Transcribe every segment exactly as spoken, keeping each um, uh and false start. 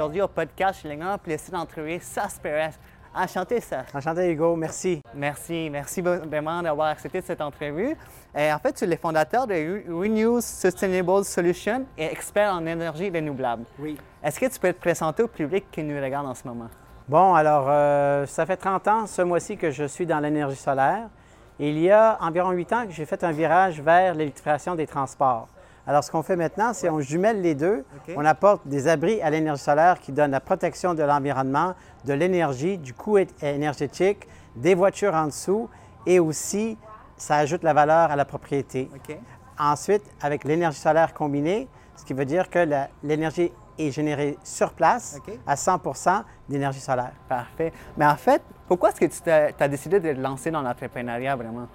Aujourd'hui, au podcast, je suis l'honneur et le site d'entrevue Sas Perez. Enchanté, Sas. Enchanté, Hugo. Merci. Merci. Merci vraiment d'avoir accepté cette entrevue. Et en fait, tu es le fondateur de Renew Sustainable Solutions et expert en énergie renouvelable. Oui. Est-ce que tu peux te présenter au public qui nous regarde en ce moment? Bon, alors, euh, ça fait trente ans, ce mois-ci, que je suis dans l'énergie solaire. Il y a environ huit ans que j'ai fait un virage vers l'électrification des transports. Alors, ce qu'on fait maintenant, c'est qu'on jumelle les deux. Okay. On apporte des abris à l'énergie solaire qui donnent la protection de l'environnement, de l'énergie, du coût énergétique, des voitures en dessous et aussi, ça ajoute la valeur à la propriété. Okay. Ensuite, avec l'énergie solaire combinée, ce qui veut dire que la, l'énergie est générée sur place, okay, à cent pour cent d'énergie solaire. Parfait. Mais en fait, pourquoi est-ce que tu t'as, t'as décidé de te lancer dans l'entrepreneuriat vraiment?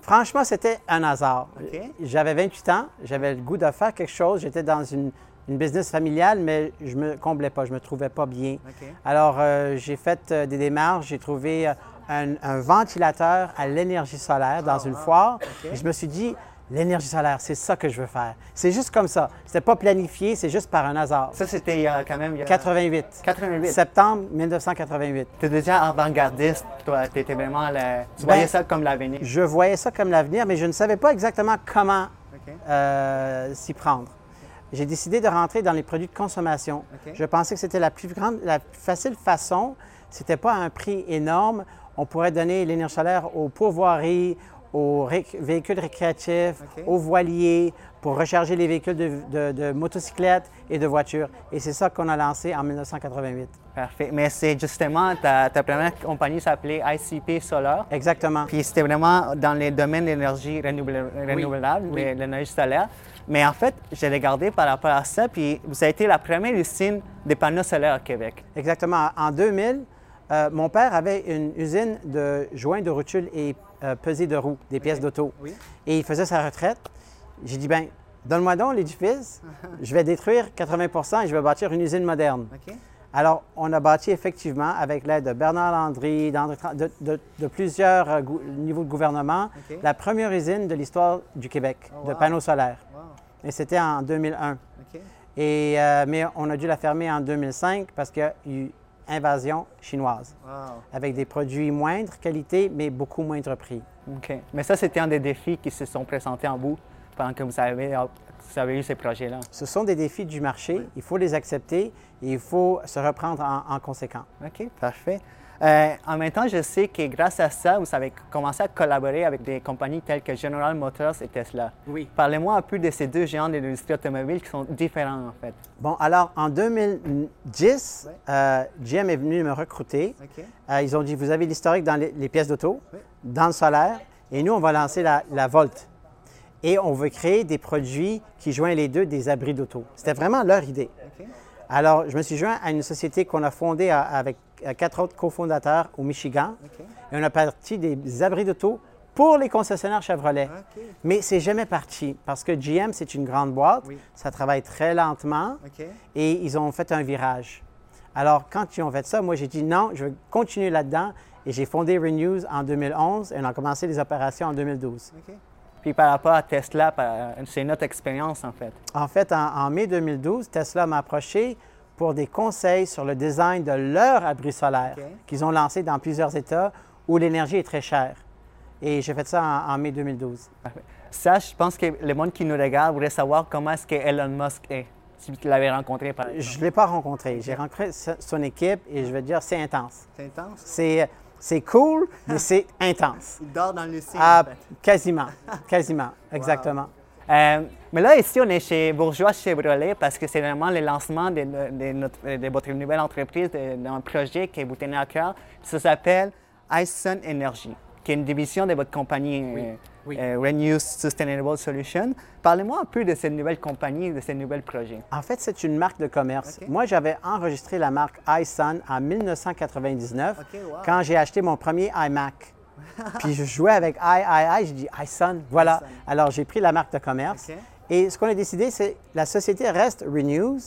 Franchement, c'était un hasard. Okay. J'avais vingt-huit ans, j'avais le goût de faire quelque chose. J'étais dans une, une business familiale, mais je ne me comblais pas, je ne me trouvais pas bien. Okay. Alors, euh, j'ai fait euh, des démarches, j'ai trouvé euh, un, un ventilateur à l'énergie solaire dans oh, une wow. foire. Okay. Et je me suis dit, l'énergie solaire, c'est ça que je veux faire. C'est juste comme ça. C'était pas planifié, c'est juste par un hasard. Ça, c'était euh, quand même… Il y a... quatre-vingt-huit. quatre-vingt-huit. septembre mille neuf cent quatre-vingt-huit. Tu es déjà avant-gardiste, toi. Tu étais vraiment… Le... Tu voyais ben, ça comme l'avenir. Je voyais ça comme l'avenir, mais je ne savais pas exactement comment okay. euh, s'y prendre. J'ai décidé de rentrer dans les produits de consommation. Okay. Je pensais que c'était la plus grande, la plus facile façon. C'était pas un prix énorme. On pourrait donner l'énergie solaire aux pourvoiries, aux ré- véhicules récréatifs, okay, aux voiliers, pour recharger les véhicules de, de, de motocyclettes et de voitures. Et c'est ça qu'on a lancé en mille neuf cent quatre-vingt-huit. Parfait. Mais c'est justement, ta, ta première compagnie s'appelait I C P Solar. Exactement. Puis c'était vraiment dans les domaines de l'énergie renouvelable, renouvelable oui. Oui. l'énergie solaire. Mais en fait, j'ai regardé par rapport à ça, puis vous avez été la première usine de panneaux solaires au Québec. Exactement. En deux mille, euh, mon père avait une usine de joints de rotule et Euh, pesée de roues, des pièces okay. d'auto. Oui. Et il faisait sa retraite. J'ai dit, bien, donne-moi donc l'édifice, je vais détruire quatre-vingts pour cent et je vais bâtir une usine moderne. Okay. Alors, on a bâti effectivement, avec l'aide de Bernard Landry, de, de, de plusieurs euh, go- niveaux de gouvernement, okay, la première usine de l'histoire du Québec, oh, wow. de panneaux solaires. Wow. Et c'était en deux mille un. Okay. Et, euh, mais on a dû la fermer en deux mille cinq parce qu'il y a eu invasion chinoise, wow. avec des produits moindre qualité, mais beaucoup moindre prix. OK. Mais ça, c'était un des défis qui se sont présentés en vous pendant que vous avez, vous avez eu ces projets-là. Ce sont des défis du marché. Oui. Il faut les accepter et il faut se reprendre en, en conséquence. OK, parfait. Euh, en même temps, je sais que grâce à ça, vous avez commencé à collaborer avec des compagnies telles que General Motors et Tesla. Oui. Parlez-moi un peu de ces deux géants de l'industrie automobile qui sont différents, en fait. Bon, alors, en deux mille dix, oui. euh, G M est venu me recruter. Okay. Euh, ils ont dit, vous avez l'historique dans les, les pièces d'auto, oui. dans le solaire, et nous, on va lancer la, la Volt. Et on veut créer des produits qui joignent les deux des abris d'auto. C'était vraiment leur idée. Okay. Alors, je me suis joint à une société qu'on a fondée à, avec quatre autres cofondateurs au Michigan. Okay. Et on a parti des abris d'auto pour les concessionnaires Chevrolet. Okay. Mais c'est jamais parti parce que G M, c'est une grande boîte. Oui. Ça travaille très lentement. Okay. Et ils ont fait un virage. Alors, quand ils ont fait ça, moi, j'ai dit non, je veux continuer là-dedans. Et j'ai fondé Renews en deux mille onze et on a commencé les opérations en deux mille douze. Okay. Puis par rapport à Tesla, c'est notre expérience, en fait. En fait, en, en mai deux mille douze, Tesla m'a approché pour des conseils sur le design de leur abri solaire okay. qu'ils ont lancé dans plusieurs États où l'énergie est très chère. Et j'ai fait ça en, en mai deux mille douze. Ça, je pense que le monde qui nous regarde voudrait savoir comment est-ce que Elon Musk est, si tu l'avais rencontré par exemple. Je ne l'ai pas rencontré. J'ai rencontré son équipe et je veux dire, c'est intense. C'est intense? C'est... C'est cool, mais c'est intense. Il dort dans le ciel. Ah, en fait. Quasiment, quasiment, exactement. Wow. Euh, mais là, ici, on est chez Bourgeois Chevrolet parce que c'est vraiment le lancement de, de, notre, de votre nouvelle entreprise, d'un projet qui vous tenait à cœur. Ça s'appelle iSun Energy, qui est une division de votre compagnie oui. Euh, oui. Euh, Renew Sustainable Solutions. Parlez-moi un peu de cette nouvelle compagnie, de ces nouveaux projets. En fait, c'est une marque de commerce. Okay. Moi, j'avais enregistré la marque iSun en mille neuf cent quatre-vingt-dix-neuf okay, wow. quand j'ai acheté mon premier iMac. Puis je jouais avec I, I, I, j'ai dit iSun, voilà. iSun. Alors, j'ai pris la marque de commerce. Okay. Et ce qu'on a décidé, c'est que la société reste Renews,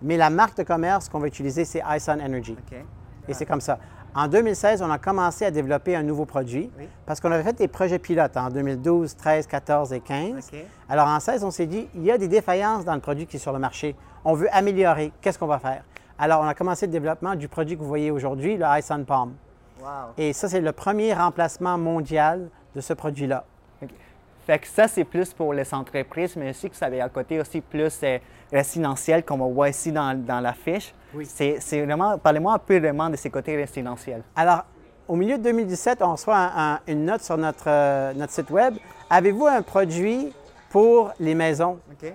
mais la marque de commerce qu'on va utiliser, c'est iSun Energy. Okay. Et c'est comme ça. En deux mille seize, on a commencé à développer un nouveau produit oui. parce qu'on avait fait des projets pilotes en deux mille douze, treize, quatorze et quinze. Okay. Alors en seize, on s'est dit, il y a des défaillances dans le produit qui est sur le marché. On veut améliorer. Qu'est-ce qu'on va faire? Alors, on a commencé le développement du produit que vous voyez aujourd'hui, le iSun Palm. Wow. Et ça, c'est le premier remplacement mondial de ce produit-là. Okay. Fait que ça, c'est plus pour les entreprises, mais aussi que ça avait un côté aussi plus euh, résidentiel, comme on voit ici dans, dans la fiche. Oui. C'est, c'est vraiment, parlez-moi un peu vraiment de ces côtés résidentiels. Alors, au milieu de deux mille dix-sept, on reçoit un, un, une note sur notre, euh, notre site web. Avez-vous un produit pour les maisons? Okay.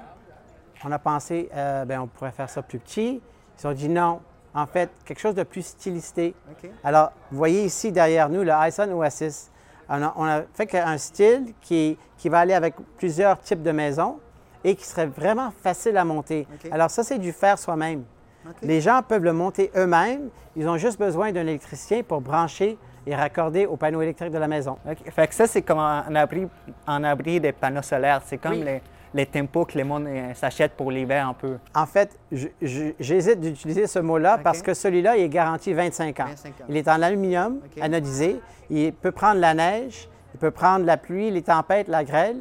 On a pensé, euh, bien, on pourrait faire ça plus petit. Ils ont dit non. En fait, quelque chose de plus stylisé. Okay. Alors, vous voyez ici derrière nous le iSun Oasis. On a, on a fait un style qui, qui va aller avec plusieurs types de maisons et qui serait vraiment facile à monter. Okay. Alors ça, c'est du faire soi-même. Okay. Les gens peuvent le monter eux-mêmes. Ils ont juste besoin d'un électricien pour brancher et raccorder aux panneaux électriques de la maison. Okay. Fait que ça, c'est comme un abri, un abri des panneaux solaires. C'est comme oui. les... les tempos que les monde s'achètent pour l'hiver un peu. En fait, je, je, j'hésite d'utiliser ce mot-là okay. parce que celui-là, il est garanti vingt-cinq ans. vingt-cinq ans. Il est en aluminium okay. anodisé. Il peut prendre la neige, il peut prendre la pluie, les tempêtes, la grêle.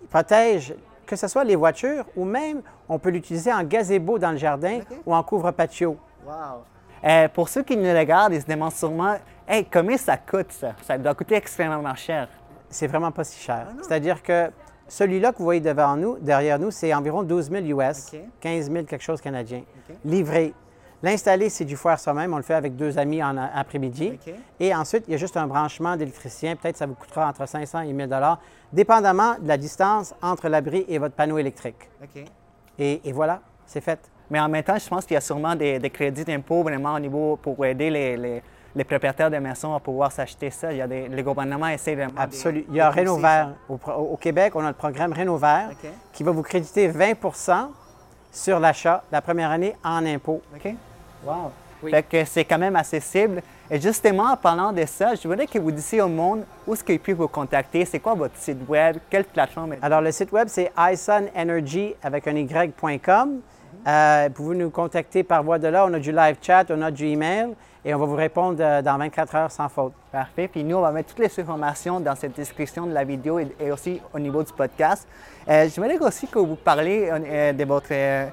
Il protège que ce soit les voitures ou même on peut l'utiliser en gazebo dans le jardin okay. ou en couvre-patio. Wow. Euh, pour ceux qui nous regardent, ils se demandent sûrement hey, « Combien ça coûte ça? Ça doit coûter extrêmement cher. » C'est vraiment pas si cher. Ah, c'est-à-dire que celui-là que vous voyez devant nous, derrière nous, c'est environ douze mille U S, okay. quinze mille quelque chose canadien, okay. livré. L'installer, c'est du foire soi-même. On le fait avec deux amis en après-midi. Okay. Et ensuite, il y a juste un branchement d'électricien. Peut-être que ça vous coûtera entre cinq cents et mille dollars, dépendamment de la distance entre l'abri et votre panneau électrique. Okay. Et, et voilà, c'est fait. Mais en même temps, je pense qu'il y a sûrement des, des crédits d'impôt vraiment au niveau pour aider les... les... les propriétaires de maisons à pouvoir s'acheter ça. Il y a des, le gouvernement essaie vraiment... Absolument. Il y a RénoVert. Au, au Québec, on a le programme RénoVert okay. qui va vous créditer vingt pour cent sur l'achat la première année en impôts. OK. Wow. Oui. Fait que c'est quand même accessible. Et justement, en parlant de ça, je voudrais que vous disiez au monde où est-ce qu'ils peuvent vous contacter. C'est quoi votre site web? Quelle plateforme? Alors, le site web, c'est iSun Energy avec un Y point com. Euh, vous pouvez nous contacter par voie de là. On a du live chat, on a du email et on va vous répondre euh, dans vingt-quatre heures sans faute. Parfait. Puis nous, on va mettre toutes les informations dans cette description de la vidéo et, et aussi au niveau du podcast. Euh, je voudrais aussi que vous parliez euh, de votre euh,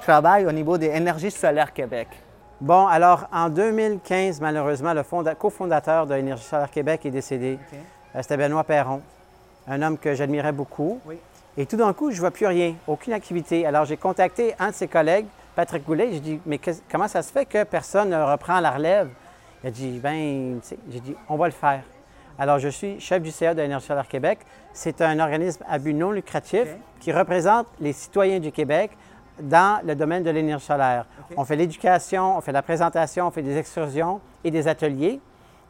travail au niveau de Énergie solaire Québec. Bon, alors en deux mille quinze, malheureusement, le fonda- cofondateur de Énergie solaire Québec est décédé. Okay. Euh, c'était Benoît Perron, un homme que j'admirais beaucoup. Oui. Et tout d'un coup, je ne vois plus rien, aucune activité. Alors, j'ai contacté un de ses collègues, Patrick Goulet. J'ai dit, mais que, comment ça se fait que personne ne reprend la relève? Il a dit, ben, tu sais, j'ai dit, on va le faire. Alors, je suis chef du C A de Énergie solaire Québec. C'est un organisme à but non lucratif okay. qui représente les citoyens du Québec dans le domaine de l'énergie solaire. Okay. On fait l'éducation, on fait la présentation, on fait des excursions et des ateliers.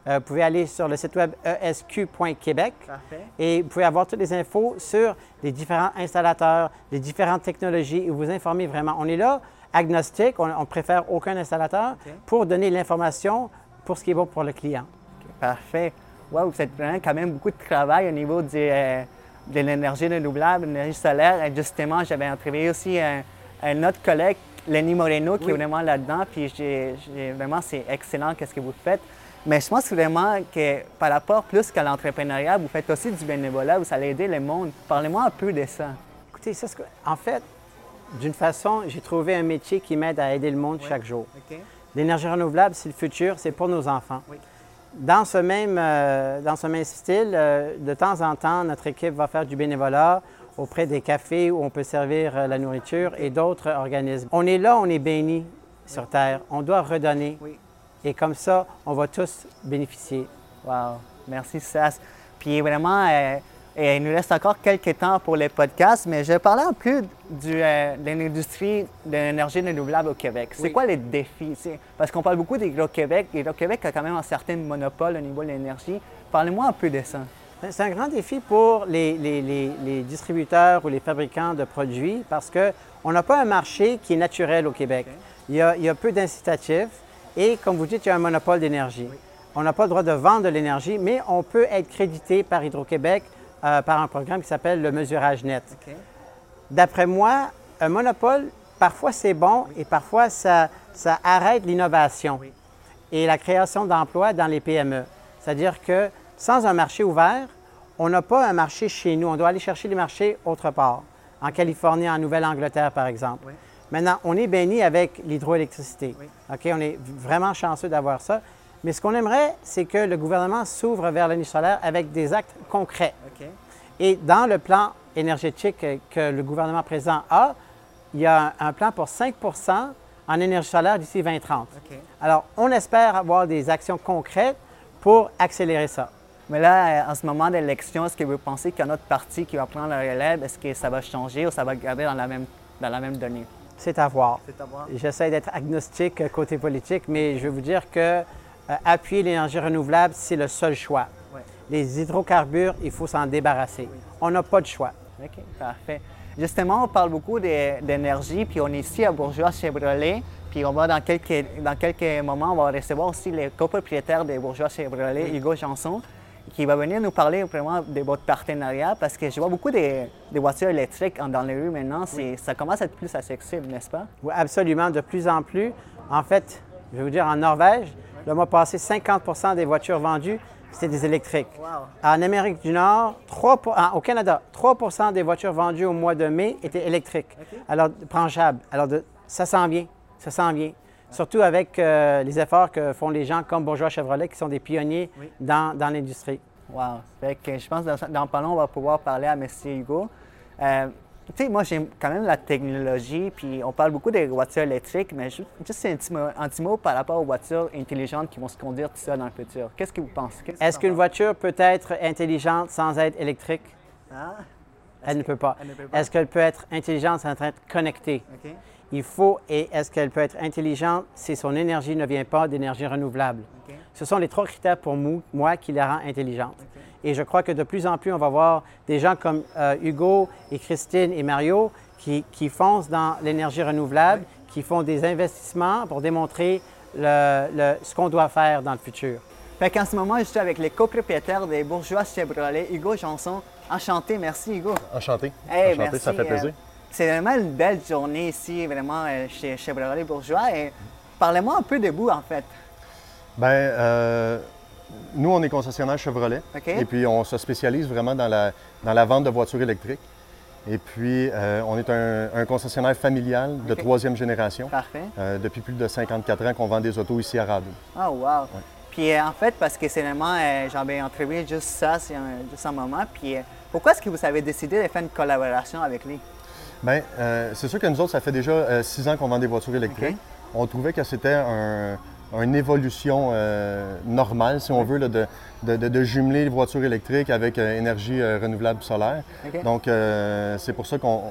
Euh, vous pouvez aller sur le site web e s q point québec Parfait. Et vous pouvez avoir toutes les infos sur les différents installateurs, les différentes technologies et vous informer vraiment. On est là, agnostique, on ne préfère aucun installateur okay. pour donner l'information pour ce qui est bon pour le client. Okay. Parfait. Wow, vous êtes vraiment quand même beaucoup de travail au niveau du, euh, de l'énergie renouvelable, de l'énergie solaire. Et justement, j'avais interviewé aussi un, un autre collègue, Lenny Moreno, qui oui. est vraiment là-dedans. Puis j'ai, j'ai, vraiment, c'est excellent qu'est-ce que vous faites. Mais je pense vraiment que par rapport plus qu'à l'entrepreneuriat, vous faites aussi du bénévolat, vous allez aider le monde. Parlez-moi un peu de ça. Écoutez, ça, c'est... en fait, d'une façon, j'ai trouvé un métier qui m'aide à aider le monde oui. chaque jour. Okay. L'énergie renouvelable, c'est le futur, c'est pour nos enfants. Oui. Dans ce même, euh, dans ce même style, euh, de temps en temps, notre équipe va faire du bénévolat auprès des cafés où on peut servir euh, la nourriture et d'autres organismes. On est là, on est béni oui. sur Terre. On doit redonner. Oui. Et comme ça, on va tous bénéficier. Wow! Merci, Sas. Puis vraiment, euh, et il nous reste encore quelques temps pour les podcasts, mais je vais parler un peu du, euh, de l'industrie de l'énergie renouvelable au Québec. C'est oui. quoi les défis? C'est, parce qu'on parle beaucoup d'Hydro-Québec. Hydro-Québec a quand même un certain monopole au niveau de l'énergie. Parlez-moi un peu de ça. C'est un grand défi pour les, les, les, les distributeurs ou les fabricants de produits parce qu'on n'a pas un marché qui est naturel au Québec. Okay. Il y a, il y a peu d'incitatifs. Et comme vous dites, il y a un monopole d'énergie. Oui. On n'a pas le droit de vendre de l'énergie, mais on peut être crédité par Hydro-Québec euh, par un programme qui s'appelle le mesurage net. Okay. D'après moi, un monopole, parfois c'est bon oui. et parfois ça, ça arrête l'innovation oui. et la création d'emplois dans les P M E. C'est-à-dire que sans un marché ouvert, on n'a pas un marché chez nous. On doit aller chercher les marchés autre part, en Californie, en Nouvelle-Angleterre par exemple. Oui. Maintenant, on est béni avec l'hydroélectricité. Oui. Okay, on est vraiment chanceux d'avoir ça. Mais ce qu'on aimerait, c'est que le gouvernement s'ouvre vers l'énergie solaire avec des actes concrets. Okay. Et dans le plan énergétique que le gouvernement présent a, il y a un plan pour cinq pour cent en énergie solaire d'ici vingt trente. Okay. Alors, on espère avoir des actions concrètes pour accélérer ça. Mais là, en ce moment d'élection, est-ce que vous pensez qu'il y a notre parti qui va prendre le relève? Est-ce que ça va changer ou ça va garder dans la même, dans la même donnée? C'est à voir. C'est à voir. J'essaie d'être agnostique côté politique, mais je vais vous dire que euh, appuyer l'énergie renouvelable, c'est le seul choix. Ouais. Les hydrocarbures, il faut s'en débarrasser. Oui. On n'a pas de choix. OK, parfait. Justement, on parle beaucoup d'énergie, puis on est ici à Bourgeois Chevrolet, puis on va dans quelques, dans quelques moments, on va recevoir aussi le copropriétaire de Bourgeois Chevrolet, oui. Hugo Janson, qui va venir nous parler vraiment de votre partenariat, parce que je vois beaucoup des de voitures électriques dans les rues maintenant. Oui. Ça commence à être plus accessible, n'est-ce pas? Oui, absolument, de plus en plus. En fait, je vais vous dire, en Norvège, le mois passé, cinquante pour cent des voitures vendues, c'était des électriques. Wow. En Amérique du Nord, trois pour, ah, au Canada, trois pour cent des voitures vendues au mois de mai étaient électriques. Okay. Alors, branchables. Alors, de, ça s'en vient, ça s'en vient. Surtout avec euh, les efforts que font les gens comme Bourgeois Chevrolet, qui sont des pionniers oui. dans, dans l'industrie. Wow! Fait que je pense que dans, dans pas long, on va pouvoir parler à M. Hugo. Euh, tu sais, moi, j'aime quand même la technologie, puis on parle beaucoup des voitures électriques, mais juste, juste un, petit mot, un petit mot par rapport aux voitures intelligentes qui vont se conduire tout seul dans le futur. Qu'est-ce que vous pensez? Qu'est-ce Est-ce qu'une voiture peut être intelligente sans être électrique? Ah. Elle ne peut pas. Elle ne peut pas. Est-ce qu'elle peut être intelligente sans être connectée? Okay. Il faut, et est-ce qu'elle peut être intelligente si son énergie ne vient pas d'énergie renouvelable? Okay. Ce sont les trois critères pour moi qui la rend intelligente. Okay. Et je crois que de plus en plus, on va voir des gens comme euh, Hugo et Christine et Mario qui, qui foncent dans l'énergie renouvelable, oui. qui font des investissements pour démontrer le, le, ce qu'on doit faire dans le futur. Fait qu'en ce moment, je suis avec les copropriétaires des Bourgeois Chevrolet, Hugo Janson. Enchanté, merci Hugo. Enchanté. Hey, Enchanté, merci, ça fait plaisir. Euh... C'est vraiment une belle journée ici, vraiment, chez Chevrolet Bourgeois. Et parlez-moi un peu de vous, en fait. Bien, euh, nous, on est concessionnaire Chevrolet. Okay. Et puis, on se spécialise vraiment dans la, dans la vente de voitures électriques. Et puis, euh, on est un, un concessionnaire familial de okay. troisième génération. Parfait. Euh, depuis plus de cinquante-quatre ans qu'on vend des autos ici à Radeau. Ah, oh, wow! Ouais. Puis, euh, en fait, parce que c'est vraiment, euh, j'avais entrevu juste ça, c'est un, juste un moment. Puis, euh, pourquoi est-ce que vous avez décidé de faire une collaboration avec lui? Bien, euh, c'est sûr que nous autres, ça fait déjà euh, six ans qu'on vend des voitures électriques. Okay. On trouvait que c'était un, une évolution euh, normale, si on okay. veut, là, de, de, de, de jumeler les voitures électriques avec euh, énergie euh, renouvelable solaire. Okay. Donc, euh, c'est pour ça qu'on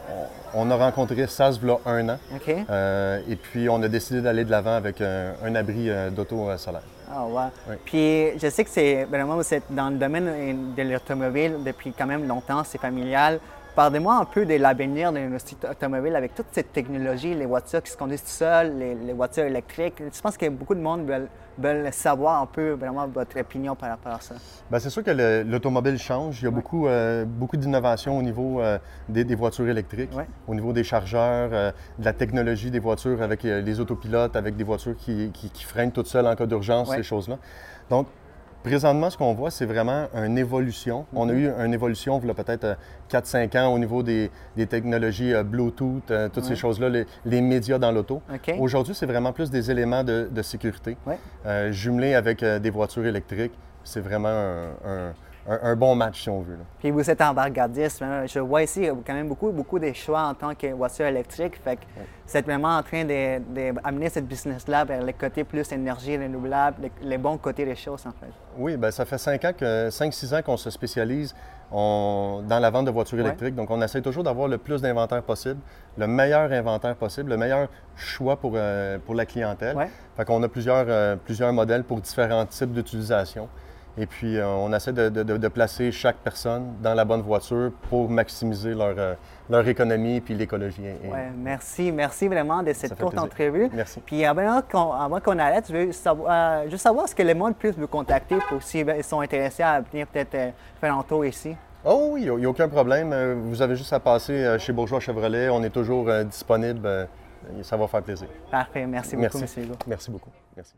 on, on a rencontré Sas il y a un an. Okay. Euh, et puis, on a décidé d'aller de l'avant avec euh, un abri euh, d'auto euh, solaire. Ah, oh, wow! Oui. Puis, je sais que c'est vraiment, vous êtes dans le domaine de l'automobile depuis quand même longtemps, c'est familial. Parlez-moi un peu de l'avenir de l'industrie automobile avec toute cette technologie, les voitures qui se conduisent tout seules, les, les voitures électriques. Je pense que beaucoup de monde veulent, veulent savoir un peu vraiment votre opinion par rapport à ça. Bien, c'est sûr que le, l'automobile change. Il y a ouais. beaucoup, euh, beaucoup d'innovations au niveau euh, des, des voitures électriques, ouais. au niveau des chargeurs, euh, de la technologie des voitures avec euh, les autopilotes, avec des voitures qui, qui, qui freinent toutes seules en cas d'urgence, ouais. ces choses-là. Donc, présentement, ce qu'on voit, c'est vraiment une évolution. On a eu une évolution, il y a peut-être quatre à cinq ans, au niveau des, des technologies Bluetooth, toutes oui. ces choses-là, les, les médias dans l'auto. Okay. Aujourd'hui, c'est vraiment plus des éléments de, de sécurité, oui. euh, jumelés avec des voitures électriques. C'est vraiment un, un, un, un bon match, si on veut. Là. Puis vous êtes avant-gardiste. Je vois ici quand même beaucoup, beaucoup de choix en tant que voiture électrique. Fait que oui. vous êtes vraiment en train d'amener ce business-là vers les côtés plus énergie renouvelable, les, les bons côtés des choses, en fait. Oui, bien, ça fait cinq six ans qu'on se spécialise on, dans la vente de voitures électriques. Oui. Donc, on essaie toujours d'avoir le plus d'inventaire possible, le meilleur inventaire possible, le meilleur choix pour, euh, pour la clientèle. Oui. Fait qu'on a plusieurs, euh, plusieurs modèles pour différents types d'utilisation. Et puis, euh, on essaie de, de, de placer chaque personne dans la bonne voiture pour maximiser leur, euh, leur économie et puis l'écologie. Et... Ouais, merci. Merci vraiment de cette courte entrevue. Merci. Puis avant qu'on, avant qu'on arrête, je veux savoir, euh, juste savoir ce que le monde puisse vous contacter pour s'ils si sont intéressés à venir peut-être euh, faire un tour ici. Oh oui, il n'y a aucun problème. Vous avez juste à passer chez Bourgeois Chevrolet. On est toujours euh, disponible. Ça va faire plaisir. Parfait. Merci beaucoup, merci. M. Hugo. Merci beaucoup. Merci.